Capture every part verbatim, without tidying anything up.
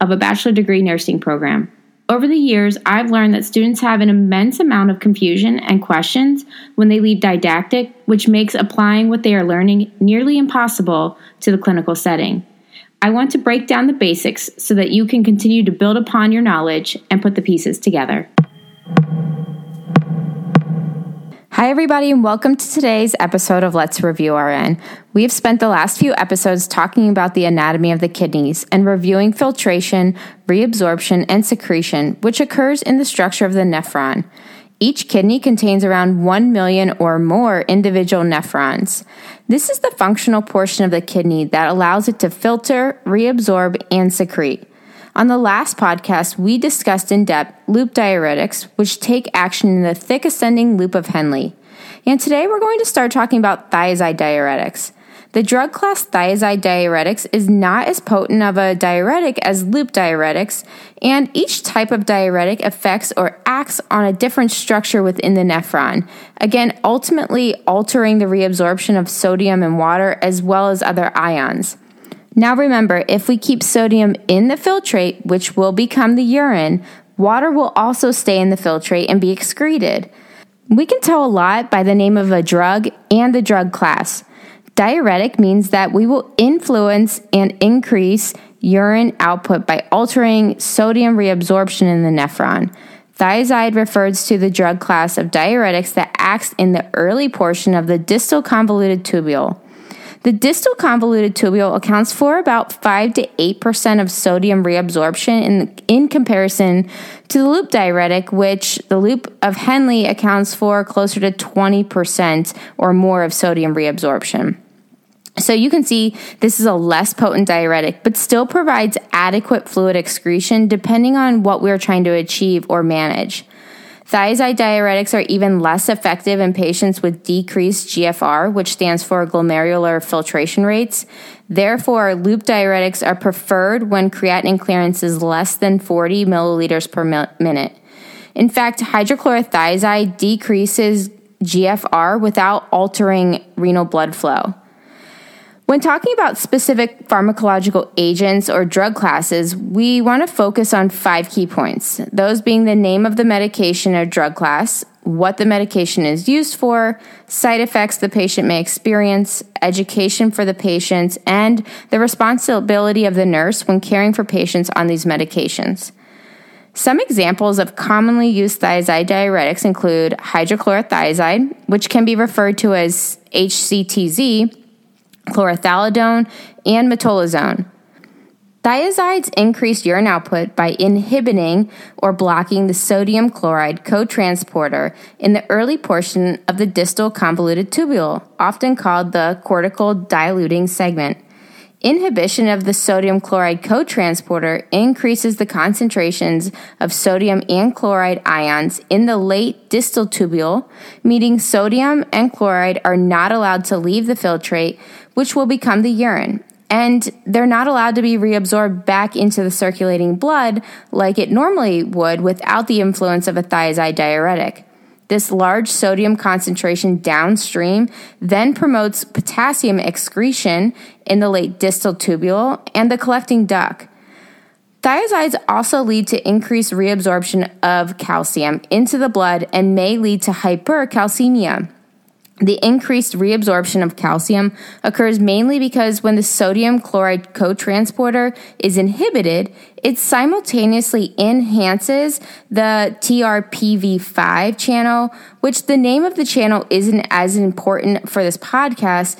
of a bachelor degree nursing program. Over the years, I've learned that students have an immense amount of confusion and questions when they lead didactic, which makes applying what they are learning nearly impossible to the clinical setting. I want to break down the basics so that you can continue to build upon your knowledge and put the pieces together. Hi everybody, and welcome to today's episode of Let's Review R N. We have spent the last few episodes talking about the anatomy of the kidneys and reviewing filtration, reabsorption, and secretion, which occurs in the structure of the nephron. Each kidney contains around one million or more individual nephrons. This is the functional portion of the kidney that allows it to filter, reabsorb, and secrete. On the last podcast, we discussed in depth loop diuretics, which take action in the thick ascending loop of Henle. And today we're going to start talking about thiazide diuretics. The drug class thiazide diuretics is not as potent of a diuretic as loop diuretics, and each type of diuretic affects or acts on a different structure within the nephron, again ultimately altering the reabsorption of sodium and water as well as other ions. Now remember, if we keep sodium in the filtrate, which will become the urine, water will also stay in the filtrate and be excreted. We can tell a lot by the name of a drug and the drug class. Diuretic means that we will influence and increase urine output by altering sodium reabsorption in the nephron. Thiazide refers to the drug class of diuretics that acts in the early portion of the distal convoluted tubule. The distal convoluted tubule accounts for about five to eight percent of sodium reabsorption in, in comparison to the loop diuretic, which the loop of Henle accounts for closer to twenty percent or more of sodium reabsorption. So you can see this is a less potent diuretic, but still provides adequate fluid excretion depending on what we're trying to achieve or manage. Thiazide diuretics are even less effective in patients with decreased G F R, which stands for glomerular filtration rates. Therefore, loop diuretics are preferred when creatinine clearance is less than forty milliliters per minute. In fact, hydrochlorothiazide decreases G F R without altering renal blood flow. When talking about specific pharmacological agents or drug classes, we want to focus on five key points, those being the name of the medication or drug class, what the medication is used for, side effects the patient may experience, education for the patients, and the responsibility of the nurse when caring for patients on these medications. Some examples of commonly used thiazide diuretics include hydrochlorothiazide, which can be referred to as H C T Z, chlorothalidone, and metolazone. Thiazides increase urine output by inhibiting or blocking the sodium chloride cotransporter in the early portion of the distal convoluted tubule, often called the cortical dilating segment. Inhibition of the sodium chloride cotransporter increases the concentrations of sodium and chloride ions in the late distal tubule, meaning sodium and chloride are not allowed to leave the filtrate, which will become the urine, and they're not allowed to be reabsorbed back into the circulating blood like it normally would without the influence of a thiazide diuretic. This large sodium concentration downstream then promotes potassium excretion in the late distal tubule and the collecting duct. Thiazides also lead to increased reabsorption of calcium into the blood and may lead to hypercalcemia. The increased reabsorption of calcium occurs mainly because when the sodium chloride cotransporter is inhibited, it simultaneously enhances the T R P V five channel, which the name of the channel isn't as important for this podcast,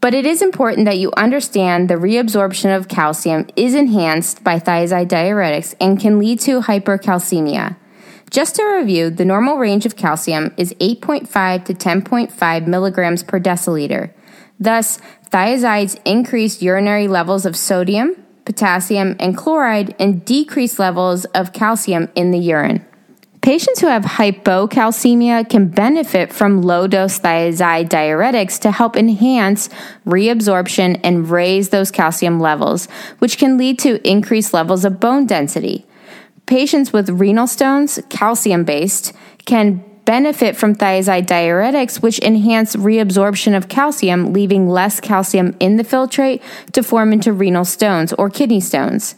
but it is important that you understand the reabsorption of calcium is enhanced by thiazide diuretics and can lead to hypercalcemia. Just to review, the normal range of calcium is eight point five to ten point five milligrams per deciliter. Thus, thiazides increase urinary levels of sodium, potassium, and chloride, and decreased levels of calcium in the urine. Patients who have hypocalcemia can benefit from low-dose thiazide diuretics to help enhance reabsorption and raise those calcium levels, which can lead to increased levels of bone density. Patients with renal stones, calcium-based, can benefit from thiazide diuretics, which enhance reabsorption of calcium, leaving less calcium in the filtrate to form into renal stones or kidney stones.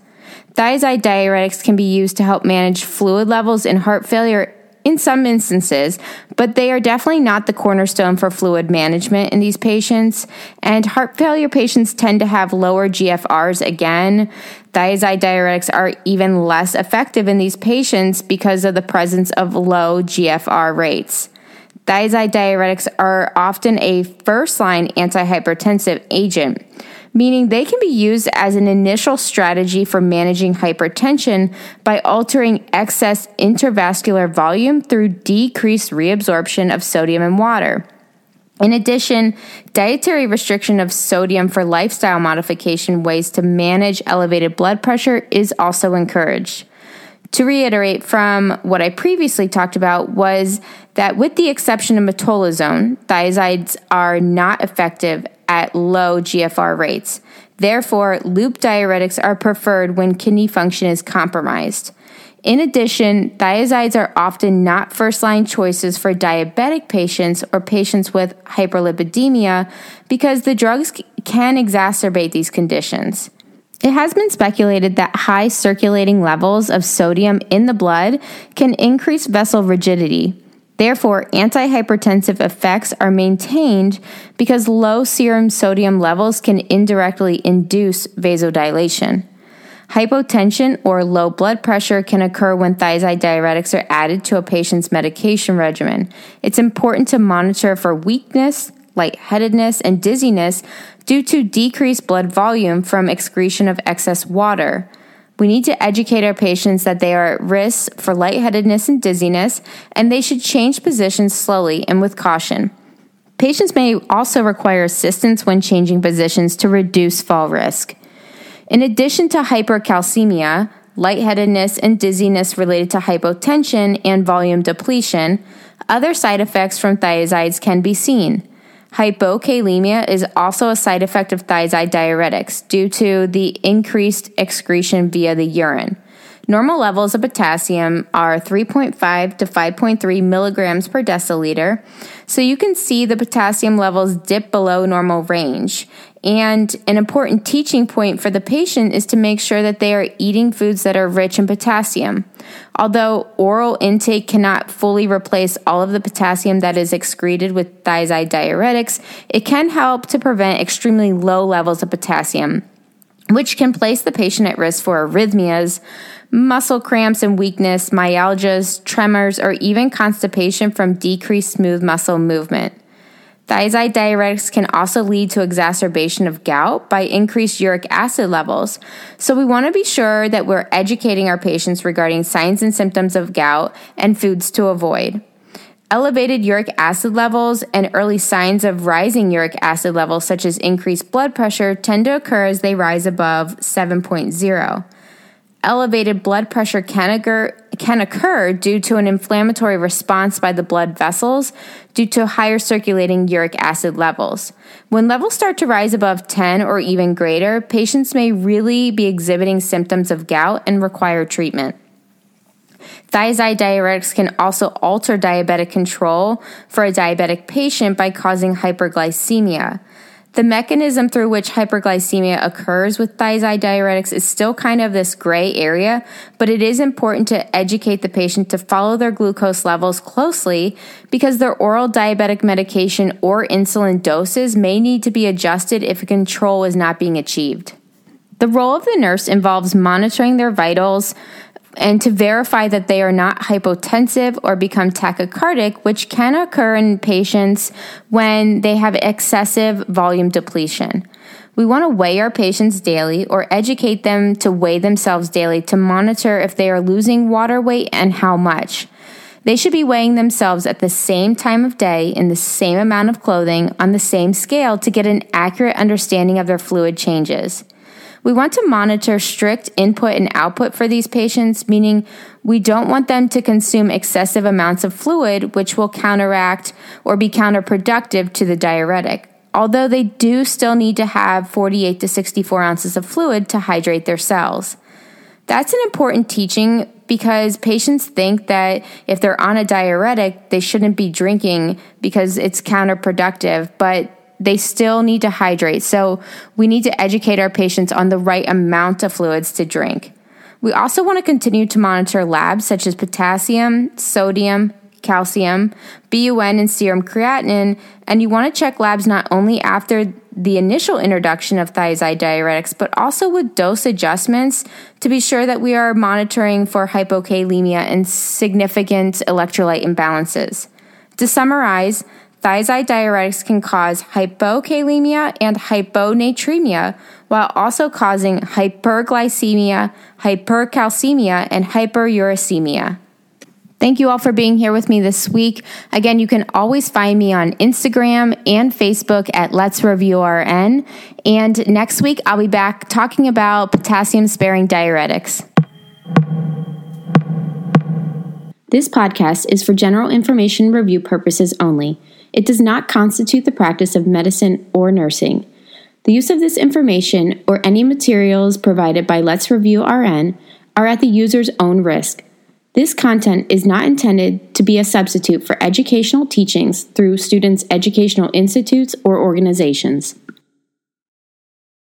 Thiazide diuretics can be used to help manage fluid levels in heart failure in some instances, but they are definitely not the cornerstone for fluid management in these patients. And heart failure patients tend to have lower G F Rs again. Thiazide diuretics are even less effective in these patients because of the presence of low G F R rates. Thiazide diuretics are often a first-line antihypertensive agent, meaning they can be used as an initial strategy for managing hypertension by altering excess intravascular volume through decreased reabsorption of sodium and water. In addition, dietary restriction of sodium for lifestyle modification ways to manage elevated blood pressure is also encouraged. To reiterate from what I previously talked about was that with the exception of metolazone, thiazides are not effective at low G F R rates. Therefore, loop diuretics are preferred when kidney function is compromised. In addition, thiazides are often not first-line choices for diabetic patients or patients with hyperlipidemia because the drugs can exacerbate these conditions. It has been speculated that high circulating levels of sodium in the blood can increase vessel rigidity. Therefore, antihypertensive effects are maintained because low serum sodium levels can indirectly induce vasodilation. Hypotension or low blood pressure can occur when thiazide diuretics are added to a patient's medication regimen. It's important to monitor for weakness, lightheadedness, and dizziness due to decreased blood volume from excretion of excess water. We need to educate our patients that they are at risk for lightheadedness and dizziness, and they should change positions slowly and with caution. Patients may also require assistance when changing positions to reduce fall risk. In addition to hypercalcemia, lightheadedness and dizziness related to hypotension and volume depletion, other side effects from thiazides can be seen. Hypokalemia is also a side effect of thiazide diuretics due to the increased excretion via the urine. Normal levels of potassium are three point five to five point three milligrams per deciliter, so you can see the potassium levels dip below normal range. And an important teaching point for the patient is to make sure that they are eating foods that are rich in potassium. Although oral intake cannot fully replace all of the potassium that is excreted with thiazide diuretics, it can help to prevent extremely low levels of potassium, which can place the patient at risk for arrhythmias, muscle cramps and weakness, myalgias, tremors, or even constipation from decreased smooth muscle movement. Thiazide diuretics can also lead to exacerbation of gout by increased uric acid levels, so we want to be sure that we're educating our patients regarding signs and symptoms of gout and foods to avoid. Elevated uric acid levels and early signs of rising uric acid levels, such as increased blood pressure, tend to occur as they rise above seven point zero. Elevated blood pressure can occur, can occur due to an inflammatory response by the blood vessels due to higher circulating uric acid levels. When levels start to rise above ten or even greater, patients may really be exhibiting symptoms of gout and require treatment. Thiazide diuretics can also alter diabetic control for a diabetic patient by causing hyperglycemia. The mechanism through which hyperglycemia occurs with thiazide diuretics is still kind of this gray area, but it is important to educate the patient to follow their glucose levels closely because their oral diabetic medication or insulin doses may need to be adjusted if a control is not being achieved. The role of the nurse involves monitoring their vitals and to verify that they are not hypotensive or become tachycardic, which can occur in patients when they have excessive volume depletion. We want to weigh our patients daily or educate them to weigh themselves daily to monitor if they are losing water weight and how much. They should be weighing themselves at the same time of day in the same amount of clothing on the same scale to get an accurate understanding of their fluid changes. We want to monitor strict input and output for these patients, meaning we don't want them to consume excessive amounts of fluid, which will counteract or be counterproductive to the diuretic, although they do still need to have forty-eight to sixty-four ounces of fluid to hydrate their cells. That's an important teaching because patients think that if they're on a diuretic, they shouldn't be drinking because it's counterproductive, but they still need to hydrate. So we need to educate our patients on the right amount of fluids to drink. We also want to continue to monitor labs such as potassium, sodium, calcium, B U N, and serum creatinine, and you want to check labs not only after the initial introduction of thiazide diuretics, but also with dose adjustments to be sure that we are monitoring for hypokalemia and significant electrolyte imbalances. To summarize, thiazide diuretics can cause hypokalemia and hyponatremia while also causing hyperglycemia, hypercalcemia, and hyperuricemia. Thank you all for being here with me this week. Again, you can always find me on Instagram and Facebook at Let's Review R N. And next week, I'll be back talking about potassium-sparing diuretics. This podcast is for general information review purposes only. It does not constitute the practice of medicine or nursing. The use of this information or any materials provided by Let's Review R N are at the user's own risk. This content is not intended to be a substitute for educational teachings through students' educational institutes or organizations.